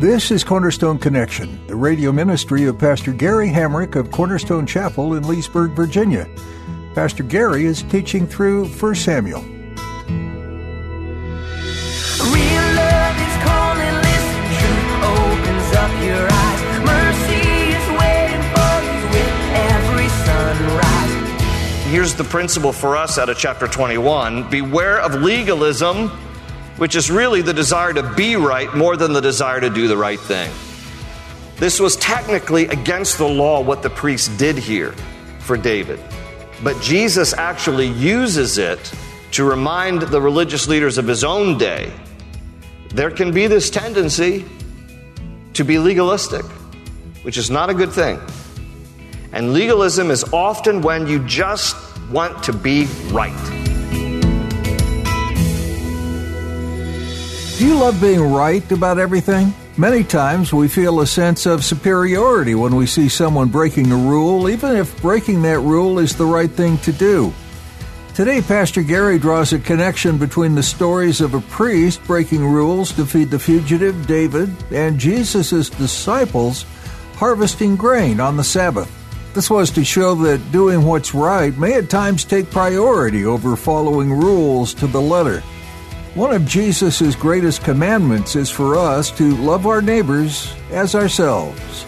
This is Cornerstone Connection, the radio ministry of Pastor Gary Hamrick of Cornerstone Chapel in Leesburg, Virginia. Pastor Gary is teaching through 1 Samuel. Real love is calling, listen, truth opens up your eyes. Mercy is waiting for you with every sunrise. Here's the principle for us out of chapter 21. Beware of legalism, which is really the desire to be right more than the desire to do the right thing. This was technically against the law, what the priest did here for David. But Jesus actually uses it to remind the religious leaders of his own day, there can be this tendency to be legalistic, which is not a good thing. And legalism is often when you just want to be right. Do you love being right about everything? Many times we feel a sense of superiority when we see someone breaking a rule, even if breaking that rule is the right thing to do. Today, Pastor Gary draws a connection between the stories of a priest breaking rules to feed the fugitive, David, and Jesus' disciples harvesting grain on the Sabbath. This was to show that doing what's right may at times take priority over following rules to the letter. One of Jesus' greatest commandments is for us to love our neighbors as ourselves.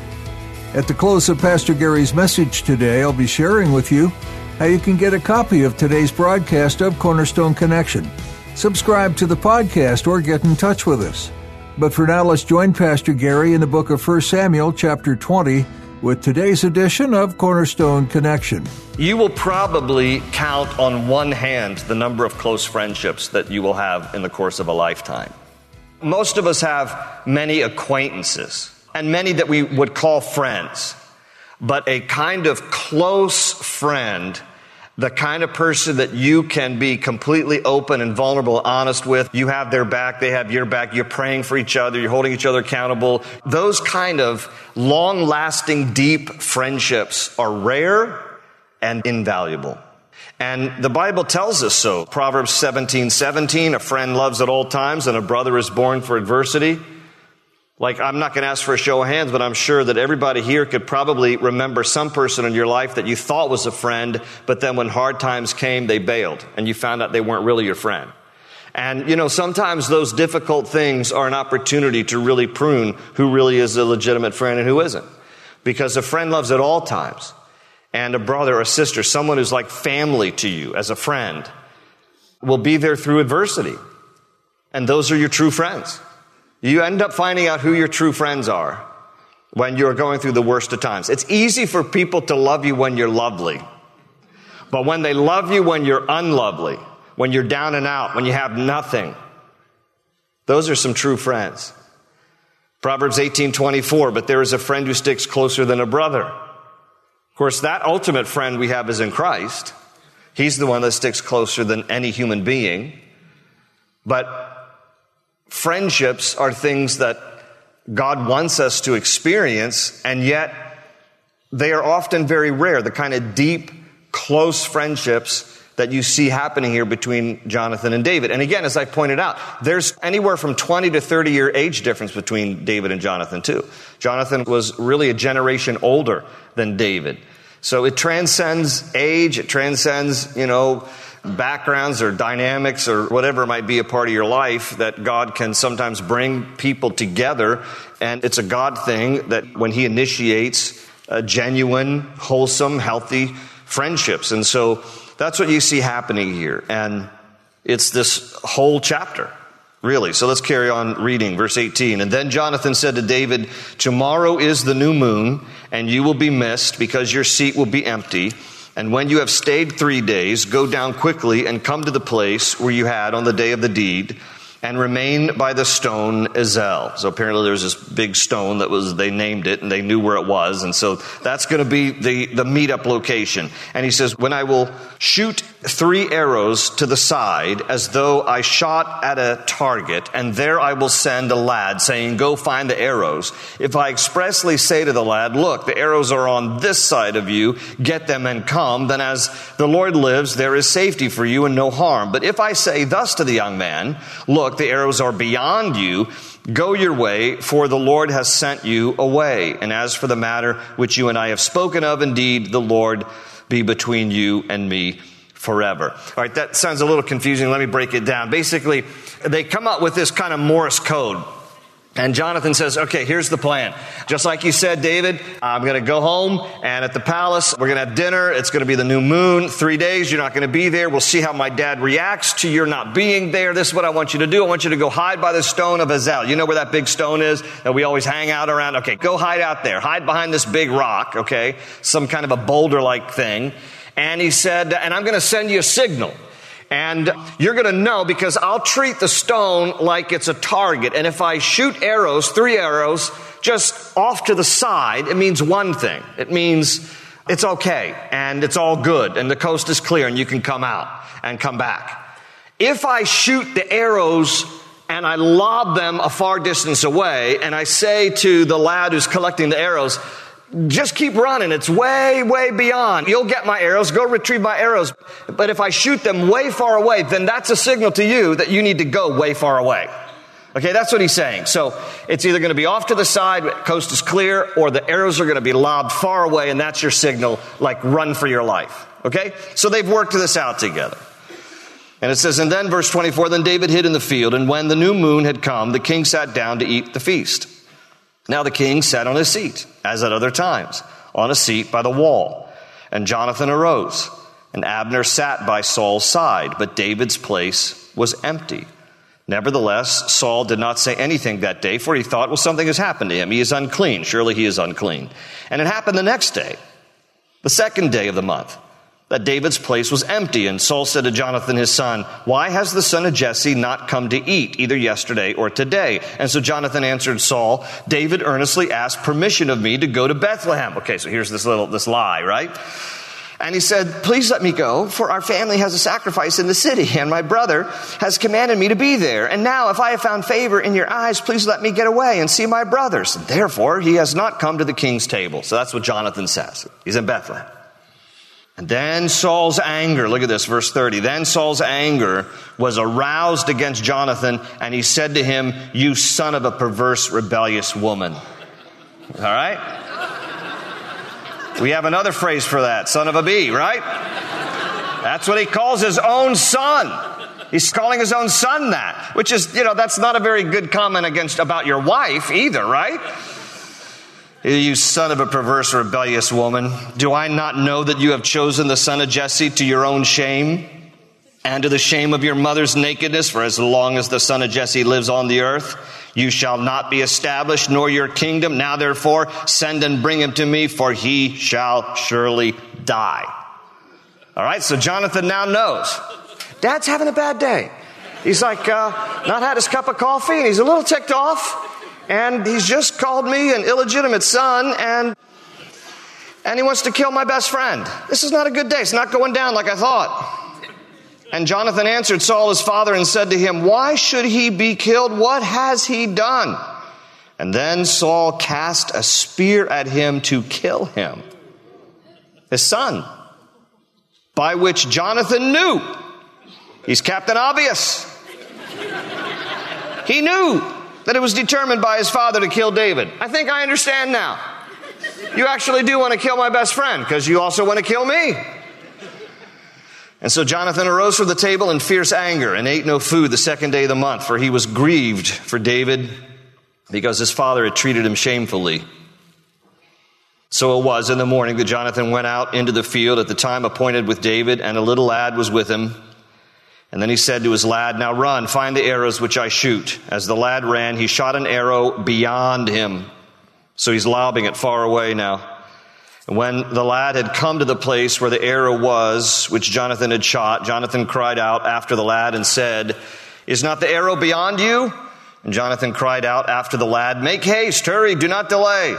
At the close of Pastor Gary's message today, I'll be sharing with you how you can get a copy of today's broadcast of Cornerstone Connection. Subscribe to the podcast or get in touch with us. But for now, let's join Pastor Gary in the book of 1 Samuel chapter 20 with today's edition of Cornerstone Connection. You will probably count on one hand the number of close friendships that you will have in the course of a lifetime. Most of us have many acquaintances and many that we would call friends, but a kind of close friend, the kind of person that you can be completely open and vulnerable, honest with. You have their back, they have your back, you're praying for each other, you're holding each other accountable. Those kind of long-lasting, deep friendships are rare and invaluable. And the Bible tells us so. Proverbs 17:17, a friend loves at all times and a brother is born for adversity. Like, I'm not going to ask for a show of hands, but I'm sure that everybody here could probably remember some person in your life that you thought was a friend, but then when hard times came, they bailed and you found out they weren't really your friend. And, you know, sometimes those difficult things are an opportunity to really prune who really is a legitimate friend and who isn't. Because a friend loves at all times. And a brother or sister, someone who's like family to you as a friend, will be there through adversity. And those are your true friends. You end up finding out who your true friends are when you're going through the worst of times. It's easy for people to love you when you're lovely. But when they love you when you're unlovely, when you're down and out, when you have nothing, those are some true friends. Proverbs 18:24, but there is a friend who sticks closer than a brother. Of course, that ultimate friend we have is in Christ. He's the one that sticks closer than any human being. But friendships are things that God wants us to experience, and yet they are often very rare, the kind of deep, close friendships that you see happening here between Jonathan and David. And again, as I pointed out, there's anywhere from 20 to 30-year age difference between David and Jonathan, too. Jonathan was really a generation older than David. So it transcends age, it transcends, backgrounds or dynamics or whatever might be a part of your life, that God can sometimes bring people together. And it's a God thing that when he initiates a genuine, wholesome, healthy friendships. And so that's what you see happening here. And it's this whole chapter, really. So let's carry on reading verse 18. And then Jonathan said to David, tomorrow is the new moon, and you will be missed because your seat will be empty. And when you have stayed 3 days, go down quickly and come to the place where you had on the day of the deed. and remained by the stone Ezel. So apparently there's this big stone that was, they named it, and they knew where it was. And so that's going to be the meetup location. And he says, when I will shoot 3 arrows to the side, as though I shot at a target, and there I will send a lad, saying, go find the arrows. If I expressly say to the lad, look, the arrows are on this side of you, get them and come, then as the Lord lives, there is safety for you and no harm. But if I say thus to the young man, look, the arrows are beyond you, go your way, for the Lord has sent you away. And as for the matter which you and I have spoken of, indeed, the Lord be between you and me forever. All right, that sounds a little confusing. Let me break it down. Basically, they come up with this kind of Morse code. And Jonathan says, okay, here's the plan. Just like you said, David, I'm going to go home, and at the palace, we're going to have dinner. It's going to be the new moon. 3 days, you're not going to be there. We'll see how my dad reacts to your not being there. This is what I want you to do. I want you to go hide by the stone of Ezel. You know where that big stone is that we always hang out around? Okay, go hide out there. Hide behind this big rock, okay, some kind of a boulder-like thing. And he said, and I'm going to send you a signal. And you're going to know because I'll treat the stone like it's a target. And if I shoot arrows, 3 arrows, just off to the side, it means one thing. It means it's okay and it's all good and the coast is clear and you can come out and come back. If I shoot the arrows and I lob them a far distance away and I say to the lad who's collecting the arrows, just keep running. It's way, way beyond. You'll get my arrows. Go retrieve my arrows. But if I shoot them way far away, then that's a signal to you that you need to go way far away. Okay, that's what he's saying. So it's either going to be off to the side, coast is clear, or the arrows are going to be lobbed far away, and that's your signal, like run for your life. Okay? So they've worked this out together. And it says, and then verse 24, then David hid in the field, and when the new moon had come, the king sat down to eat the feast. Now the king sat on his seat, as at other times, on a seat by the wall. And Jonathan arose, and Abner sat by Saul's side, but David's place was empty. Nevertheless, Saul did not say anything that day, for he thought, well, something has happened to him. He is unclean. Surely he is unclean. And it happened the next day, the second day of the month, that David's place was empty. And Saul said to Jonathan, his son, why has the son of Jesse not come to eat, either yesterday or today? And so Jonathan answered Saul, David earnestly asked permission of me to go to Bethlehem. Okay, so here's this lie, right? And he said, please let me go, for our family has a sacrifice in the city, and my brother has commanded me to be there. And now, if I have found favor in your eyes, please let me get away and see my brothers. And therefore, he has not come to the king's table. So that's what Jonathan says. He's in Bethlehem. And then Saul's anger, look at this, verse 30. Then Saul's anger was aroused against Jonathan, and he said to him, you son of a perverse, rebellious woman. All right? We have another phrase for that, son of a bee, right? That's what he calls his own son. He's calling his own son that, which is, that's not a very good comment about your wife either, right? You son of a perverse, rebellious woman, do I not know that you have chosen the son of Jesse to your own shame and to the shame of your mother's nakedness? For as long as the son of Jesse lives on the earth, you shall not be established, nor your kingdom. Now, therefore, send and bring him to me, for he shall surely die. All right, so Jonathan now knows. Dad's having a bad day. He's like, not had his cup of coffee, and he's a little ticked off. And he's just called me an illegitimate son, and he wants to kill my best friend. This is not a good day. It's not going down like I thought. And Jonathan answered Saul, his father, and said to him, why should he be killed? What has he done? And then Saul cast a spear at him to kill him, his son, by which Jonathan knew. He's Captain Obvious. He knew that it was determined by his father to kill David. I think I understand now. You actually do want to kill my best friend because you also want to kill me. And so Jonathan arose from the table in fierce anger and ate no food the second day of the month, for he was grieved for David because his father had treated him shamefully. So it was in the morning that Jonathan went out into the field at the time appointed with David, and a little lad was with him. And then he said to his lad, now run, find the arrows which I shoot. As the lad ran, he shot an arrow beyond him. So he's lobbing it far away now. And when the lad had come to the place where the arrow was, which Jonathan had shot, Jonathan cried out after the lad and said, Is not the arrow beyond you? And Jonathan cried out after the lad, Make haste, hurry, do not delay.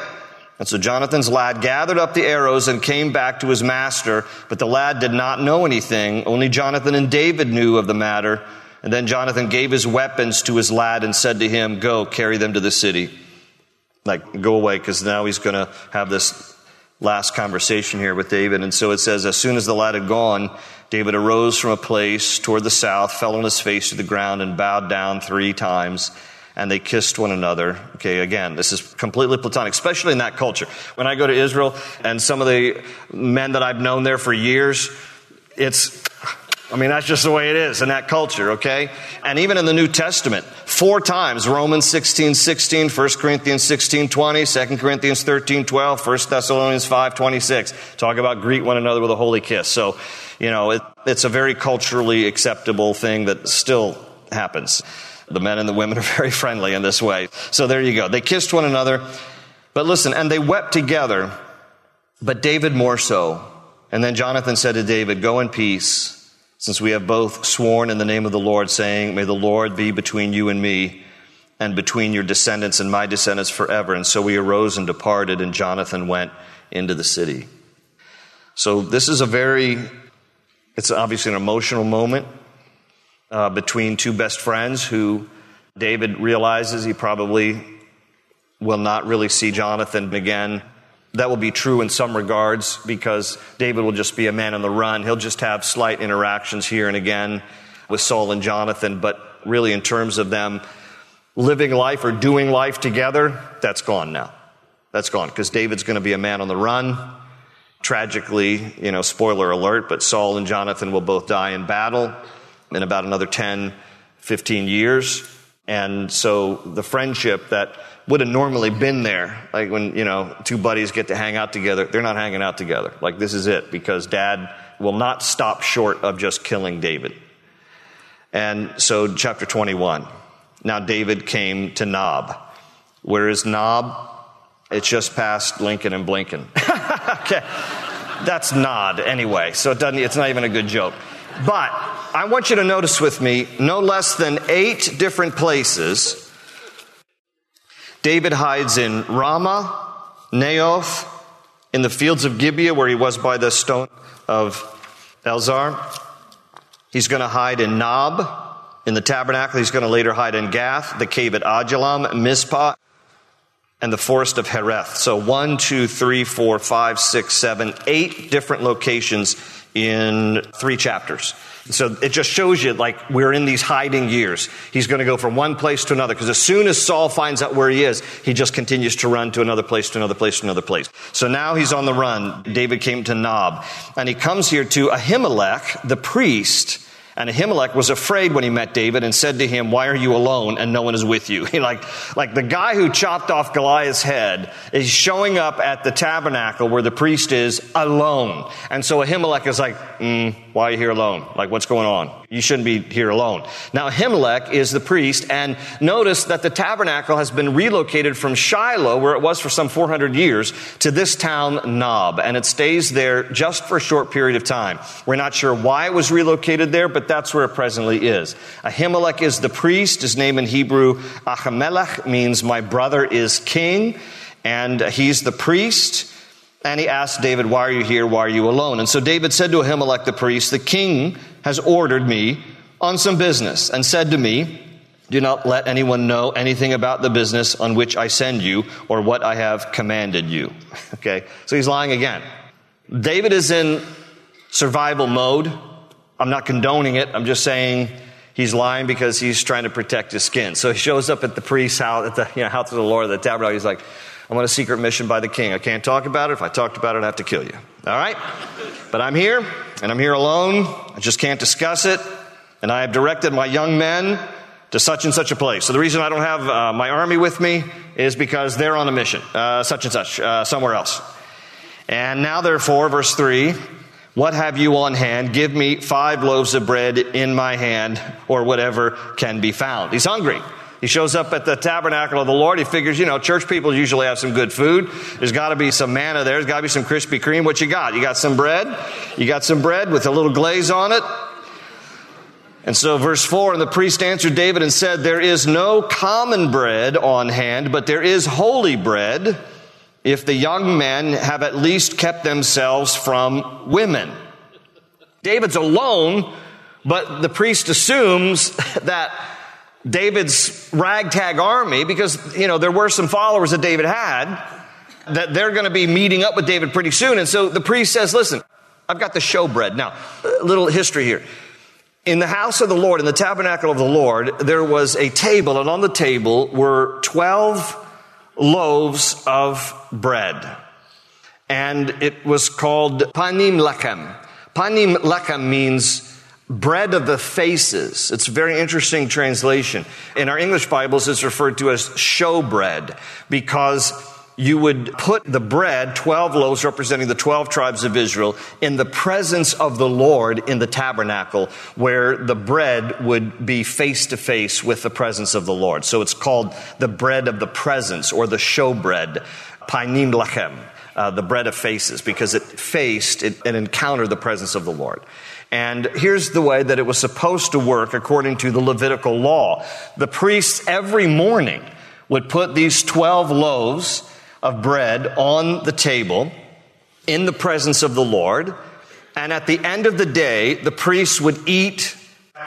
And so Jonathan's lad gathered up the arrows and came back to his master. But the lad did not know anything. Only Jonathan and David knew of the matter. And then Jonathan gave his weapons to his lad and said to him, Go, carry them to the city. Like, go away, because now he's going to have this last conversation here with David. And so it says, as soon as the lad had gone, David arose from a place toward the south, fell on his face to the ground, and bowed down 3 times. And they kissed one another. Okay, again, this is completely platonic, especially in that culture. When I go to Israel, and some of the men that I've known there for years, that's just the way it is in that culture, okay? And even in the New Testament, 4 times, Romans 16:16, 1 Corinthians 16:20, 2 Corinthians 13:12, 1 Thessalonians 5:26. Talk about greet one another with a holy kiss. So, it's a very culturally acceptable thing that still happens. The men and the women are very friendly in this way. So there you go. They kissed one another. But listen, and they wept together, but David more so. And then Jonathan said to David, Go in peace. Since we have both sworn in the name of the Lord, saying, May the Lord be between you and me, and between your descendants and my descendants forever. And so we arose and departed, and Jonathan went into the city. So this is it's obviously an emotional moment between two best friends who David realizes he probably will not really see Jonathan again. That will be true in some regards because David will just be a man on the run. He'll just have slight interactions here and again with Saul and Jonathan, but really in terms of them living life or doing life together, that's gone now. That's gone because David's going to be a man on the run. Tragically, spoiler alert, but Saul and Jonathan will both die in battle in about another 10, 15 years. And so the friendship that would have normally been there, like when, two buddies get to hang out together, they're not hanging out together. Like, this is it, because Dad will not stop short of just killing David. And so, chapter 21. Now David came to Nob. Where is Nob? It's just past Lincoln and Blinken. Okay. That's Nod anyway, so it's not even a good joke. But I want you to notice with me no less than 8 different places David hides in Ramah, Naoth, in the fields of Gibeah where he was by the stone of Elzar. He's going to hide in Nob, in the tabernacle. He's going to later hide in Gath, the cave at Adullam, Mizpah, and the forest of Hereth. So 8 different locations in 3 chapters. So it just shows you, like, we're in these hiding years. He's going to go from one place to another, because as soon as Saul finds out where he is, he just continues to run to another place, to another place, to another place. So now he's on the run. David came to Nob, and he comes here to Ahimelech, the priest. And Ahimelech was afraid when he met David and said to him, Why are you alone and no one is with you? Like the guy who chopped off Goliath's head is showing up at the tabernacle where the priest is alone. And so Ahimelech is like, why are you here alone? Like, what's going on? You shouldn't be here alone. Now, Ahimelech is the priest, and notice that the tabernacle has been relocated from Shiloh, where it was for some 400 years, to this town, Nob, and it stays there just for a short period of time. We're not sure why it was relocated there, but that's where it presently is. Ahimelech is the priest. His name in Hebrew, Ahimelech, means my brother is king, and he's the priest. And he asked David, Why are you here? Why are you alone? And so David said to Ahimelech the priest, The king has ordered me on some business and said to me, Do not let anyone know anything about the business on which I send you or what I have commanded you. Okay, so he's lying again. David is in survival mode. I'm not condoning it. I'm just saying he's lying because he's trying to protect his skin. So he shows up at the priest's house, at the house of the Lord, the tabernacle. He's like, I'm on a secret mission by the king. I can't talk about it. If I talked about it, I'd have to kill you. All right? But I'm here, and I'm here alone. I just can't discuss it. And I have directed my young men to such and such a place. So the reason I don't have my army with me is because they're on a mission, such and such, somewhere else. And now, therefore, verse 3, What have you on hand? Give me 5 loaves of bread in my hand, or whatever can be found. He's hungry. He shows up at the tabernacle of the Lord. He figures, church people usually have some good food. There's got to be some manna there. There's got to be some Krispy Kreme. What you got? You got some bread? You got some bread with a little glaze on it? And so verse 4, and the priest answered David and said, there is no common bread on hand, but there is holy bread, if the young men have at least kept themselves from women. David's alone, but the priest assumes that David's ragtag army, because, there were some followers that David had, that they're going to be meeting up with David pretty soon. And so the priest says, listen, I've got the showbread. Now, a little history here. In the house of the Lord, in the tabernacle of the Lord, there was a table, and on the table were 12 loaves of bread. And it was called panim lechem. Panim lechem means bread of the faces. It's a very interesting translation. In our English Bibles, it's referred to as showbread, because you would put the bread, 12 loaves representing the 12 tribes of Israel, in the presence of the Lord in the tabernacle, where the bread would be face to face with the presence of the Lord. So it's called the bread of the presence, or the showbread, panim lechem, the bread of faces, because it encountered the presence of the Lord. And here's the way that it was supposed to work according to the Levitical law. The priests every morning would put these 12 loaves of bread on the table in the presence of the Lord. And at the end of the day, the priests would eat.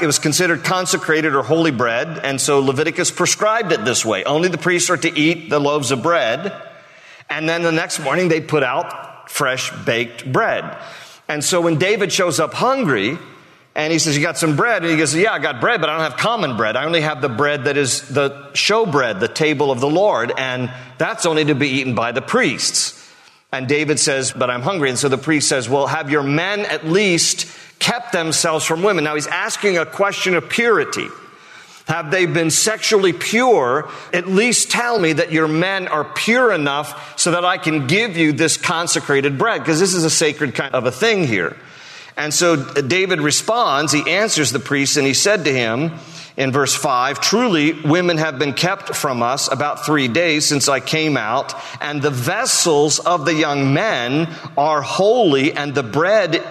It was considered consecrated or holy bread. And so Leviticus prescribed it this way. Only the priests are to eat the loaves of bread. And then the next morning, they put out fresh baked bread. And so when David shows up hungry, and he says, you got some bread? And he goes, yeah, I got bread, but I don't have common bread. I only have the bread that is the showbread, the table of the Lord, and that's only to be eaten by the priests. And David says, but I'm hungry. And so the priest says, well, have your men at least kept themselves from women? Now, he's asking a question of purity. Have they been sexually pure? At least tell me that your men are pure enough so that I can give you this consecrated bread, because this is a sacred kind of a thing here. And so David responds, he answers the priest, and he said to him in verse 5, truly women have been kept from us about 3 days since I came out, and the vessels of the young men are holy, and the bread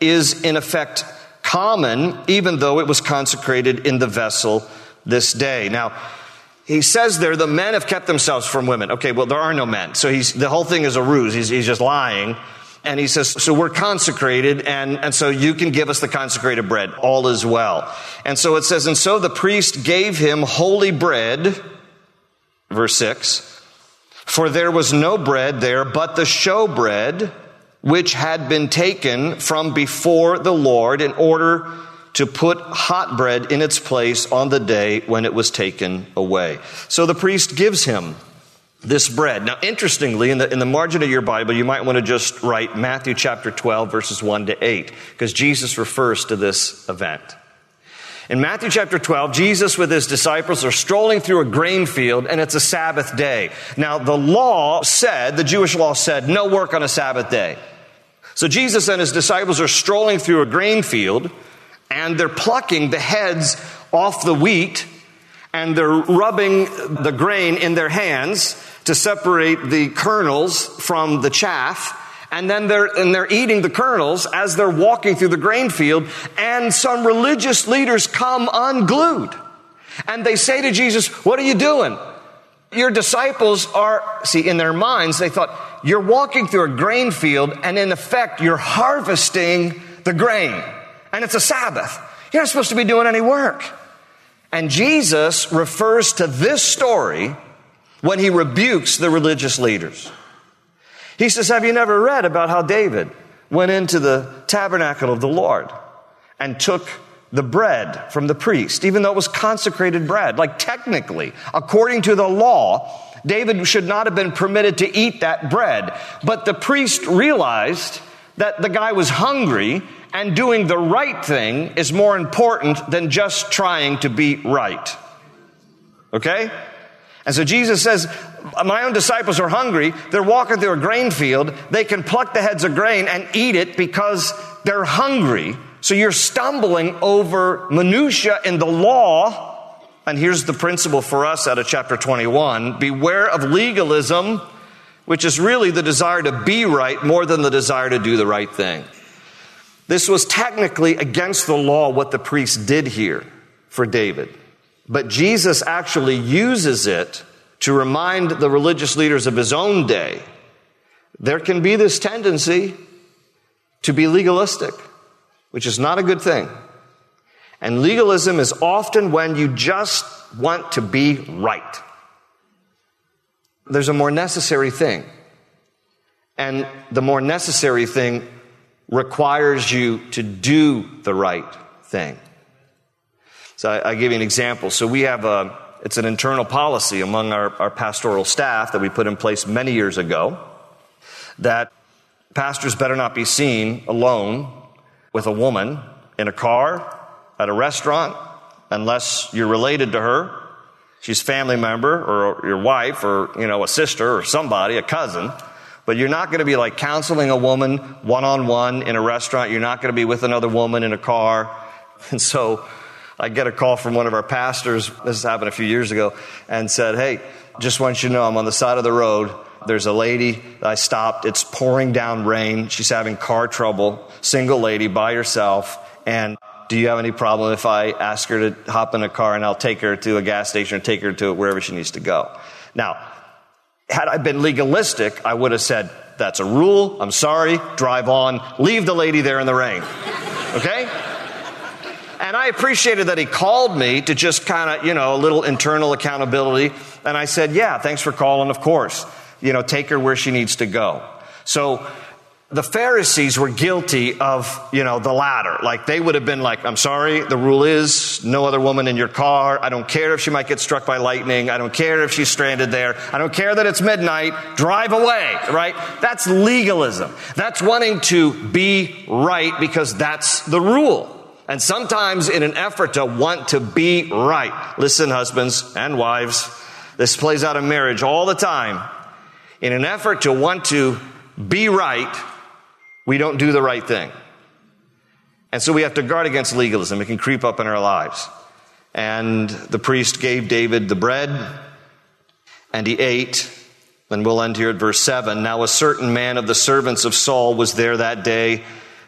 is in effect common, even though it was consecrated in the vessel this day. Now, he says there, the men have kept themselves from women. Okay, well, there are no men. So the whole thing is a ruse. He's just lying. And he says, so we're consecrated, and so you can give us the consecrated bread. All is well. And so it says, and so the priest gave him holy bread, verse 6, for there was no bread there but the show bread, which had been taken from before the Lord in order to put hot bread in its place on the day when it was taken away. So the priest gives him this bread. Now, interestingly, in the margin of your Bible, you might want to just write Matthew chapter 12, verses 1-8, because Jesus refers to this event. In Matthew chapter 12, Jesus with his disciples are strolling through a grain field, and it's a Sabbath day. Now, the Jewish law said, no work on a Sabbath day. So Jesus and his disciples are strolling through a grain field, and they're plucking the heads off the wheat, and they're rubbing the grain in their hands to separate the kernels from the chaff. And then they're eating the kernels as they're walking through the grain field. And some religious leaders come unglued. And they say to Jesus, what are you doing? Your disciples in their minds, they thought, you're walking through a grain field, and in effect, you're harvesting the grain. And it's a Sabbath. You're not supposed to be doing any work. And Jesus refers to this story when he rebukes the religious leaders. He says, have you never read about how David went into the tabernacle of the Lord and took the bread from the priest, even though it was consecrated bread? Like, technically, according to the law, David should not have been permitted to eat that bread. But the priest realized that the guy was hungry, and doing the right thing is more important than just trying to be right. Okay? And so Jesus says, my own disciples are hungry. They're walking through a grain field. They can pluck the heads of grain and eat it because they're hungry. So you're stumbling over minutiae in the law. And here's the principle for us out of chapter 21. Beware of legalism, which is really the desire to be right more than the desire to do the right thing. This was technically against the law what the priest did here for David. But Jesus actually uses it to remind the religious leaders of his own day. There can be this tendency to be legalistic, which is not a good thing. And legalism is often when you just want to be right. There's a more necessary thing. And the more necessary thing requires you to do the right thing. So I give you an example. So we have it's an internal policy among our pastoral staff that we put in place many years ago that pastors better not be seen alone with a woman in a car, at a restaurant, unless you're related to her. She's a family member or your wife or, a sister or somebody, a cousin. But you're not going to be like counseling a woman one-on-one in a restaurant. You're not going to be with another woman in a car. And so I get a call from one of our pastors. This happened a few years ago and said, hey, just want you to know I'm on the side of the road. There's a lady I stopped. It's pouring down rain. She's having car trouble, single lady by herself. And do you have any problem if I ask her to hop in a car and I'll take her to a gas station or take her to wherever she needs to go? Now, had I been legalistic, I would have said, that's a rule. I'm sorry. Drive on. Leave the lady there in the rain. Okay? And I appreciated that he called me to just kind of, a little internal accountability. And I said, yeah, thanks for calling. Of course, take her where she needs to go. So the Pharisees were guilty of, the latter. Like they would have been like, I'm sorry, the rule is no other woman in your car. I don't care if she might get struck by lightning. I don't care if she's stranded there. I don't care that it's midnight. Drive away, right? That's legalism. That's wanting to be right because that's the rule. And sometimes in an effort to want to be right. Listen, husbands and wives, this plays out in marriage all the time. In an effort to want to be right, we don't do the right thing. And so we have to guard against legalism. It can creep up in our lives. And the priest gave David the bread, and he ate. And we'll end here at verse 7. Now a certain man of the servants of Saul was there that day,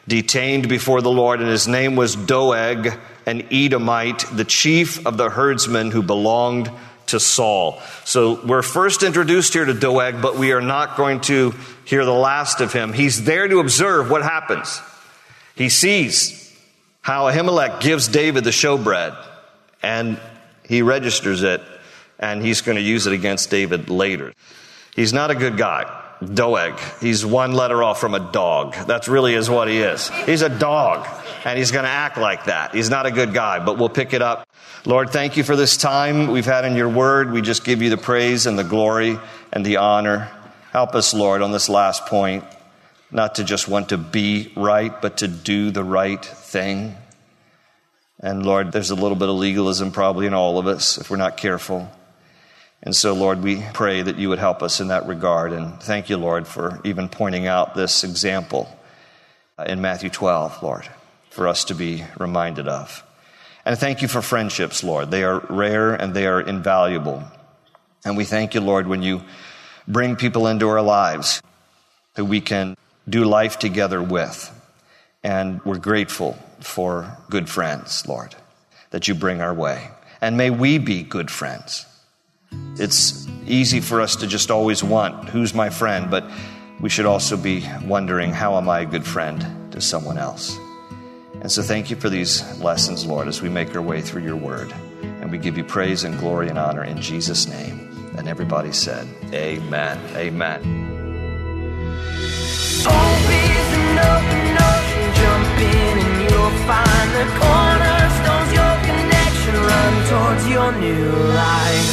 detained before the Lord, and his name was Doeg, an Edomite, the chief of the herdsmen who belonged to Saul. So we're first introduced here to Doeg, but we are not going to hear the last of him. He's there to observe what happens. He sees how Ahimelech gives David the showbread, and he registers it, and he's going to use it against David later. He's not a good guy, Doeg. He's one letter off from a dog. That's really is what he is. He's a dog, and he's going to act like that. He's not a good guy, but we'll pick it up. Lord, thank you for this time we've had in your word. We just give you the praise and the glory and the honor. Help us, Lord, on this last point, not to just want to be right, but to do the right thing. And Lord, there's a little bit of legalism probably in all of us if we're not careful. And so, Lord, we pray that you would help us in that regard. And thank you, Lord, for even pointing out this example in Matthew 12, Lord, for us to be reminded of. And thank you for friendships, Lord. They are rare and they are invaluable. And we thank you, Lord, when you bring people into our lives who we can do life together with. And we're grateful for good friends, Lord, that you bring our way. And may we be good friends. It's easy for us to just always want, who's my friend? But we should also be wondering, how am I a good friend to someone else? And so thank you for these lessons, Lord, as we make our way through your word. And we give you praise and glory and honor in Jesus' name. And everybody said, amen, amen. Always an open ocean, jump in and you'll find the cornerstones, your connection, run towards your new life.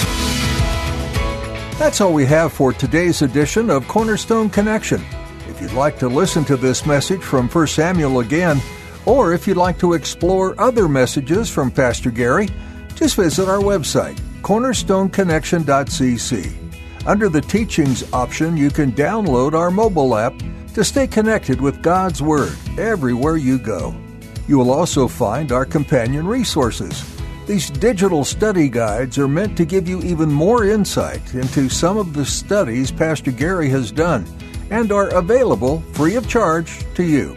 That's all we have for today's edition of Cornerstone Connection. If you'd like to listen to this message from 1 Samuel again, or if you'd like to explore other messages from Pastor Gary, just visit our website, cornerstoneconnection.cc. Under the Teachings option, you can download our mobile app to stay connected with God's Word everywhere you go. You will also find our companion resources. These digital study guides are meant to give you even more insight into some of the studies Pastor Gary has done and are available free of charge to you.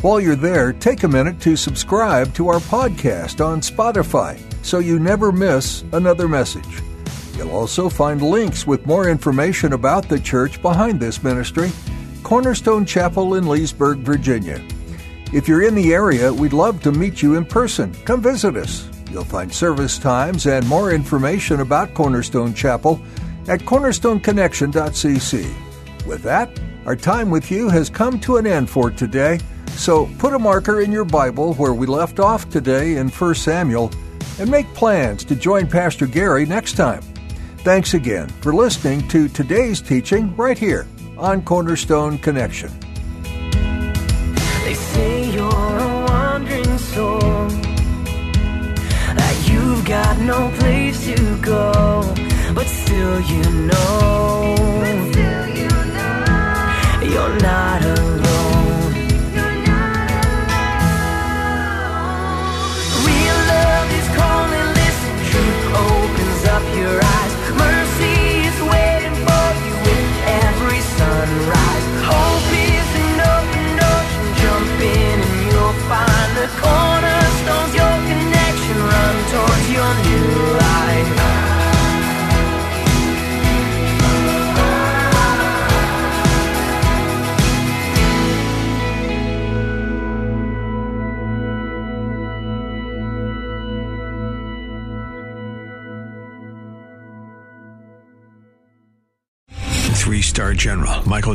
While you're there, take a minute to subscribe to our podcast on Spotify so you never miss another message. You'll also find links with more information about the church behind this ministry, Cornerstone Chapel in Leesburg, Virginia. If you're in the area, we'd love to meet you in person. Come visit us. You'll find service times and more information about Cornerstone Chapel at cornerstoneconnection.cc. With that, our time with you has come to an end for today, so put a marker in your Bible where we left off today in 1 Samuel and make plans to join Pastor Gary next time. Thanks again for listening to today's teaching right here on Cornerstone Connection. They say you're a wandering soul, that you've got no place to go, but still you know, you're not alone. Real love is calling, listen, truth opens up your eyes, mercy is waiting for you with every sunrise, hope is an open ocean, jump in and you'll find the cornerstone's your connection, run towards your new life. Three-star General Michael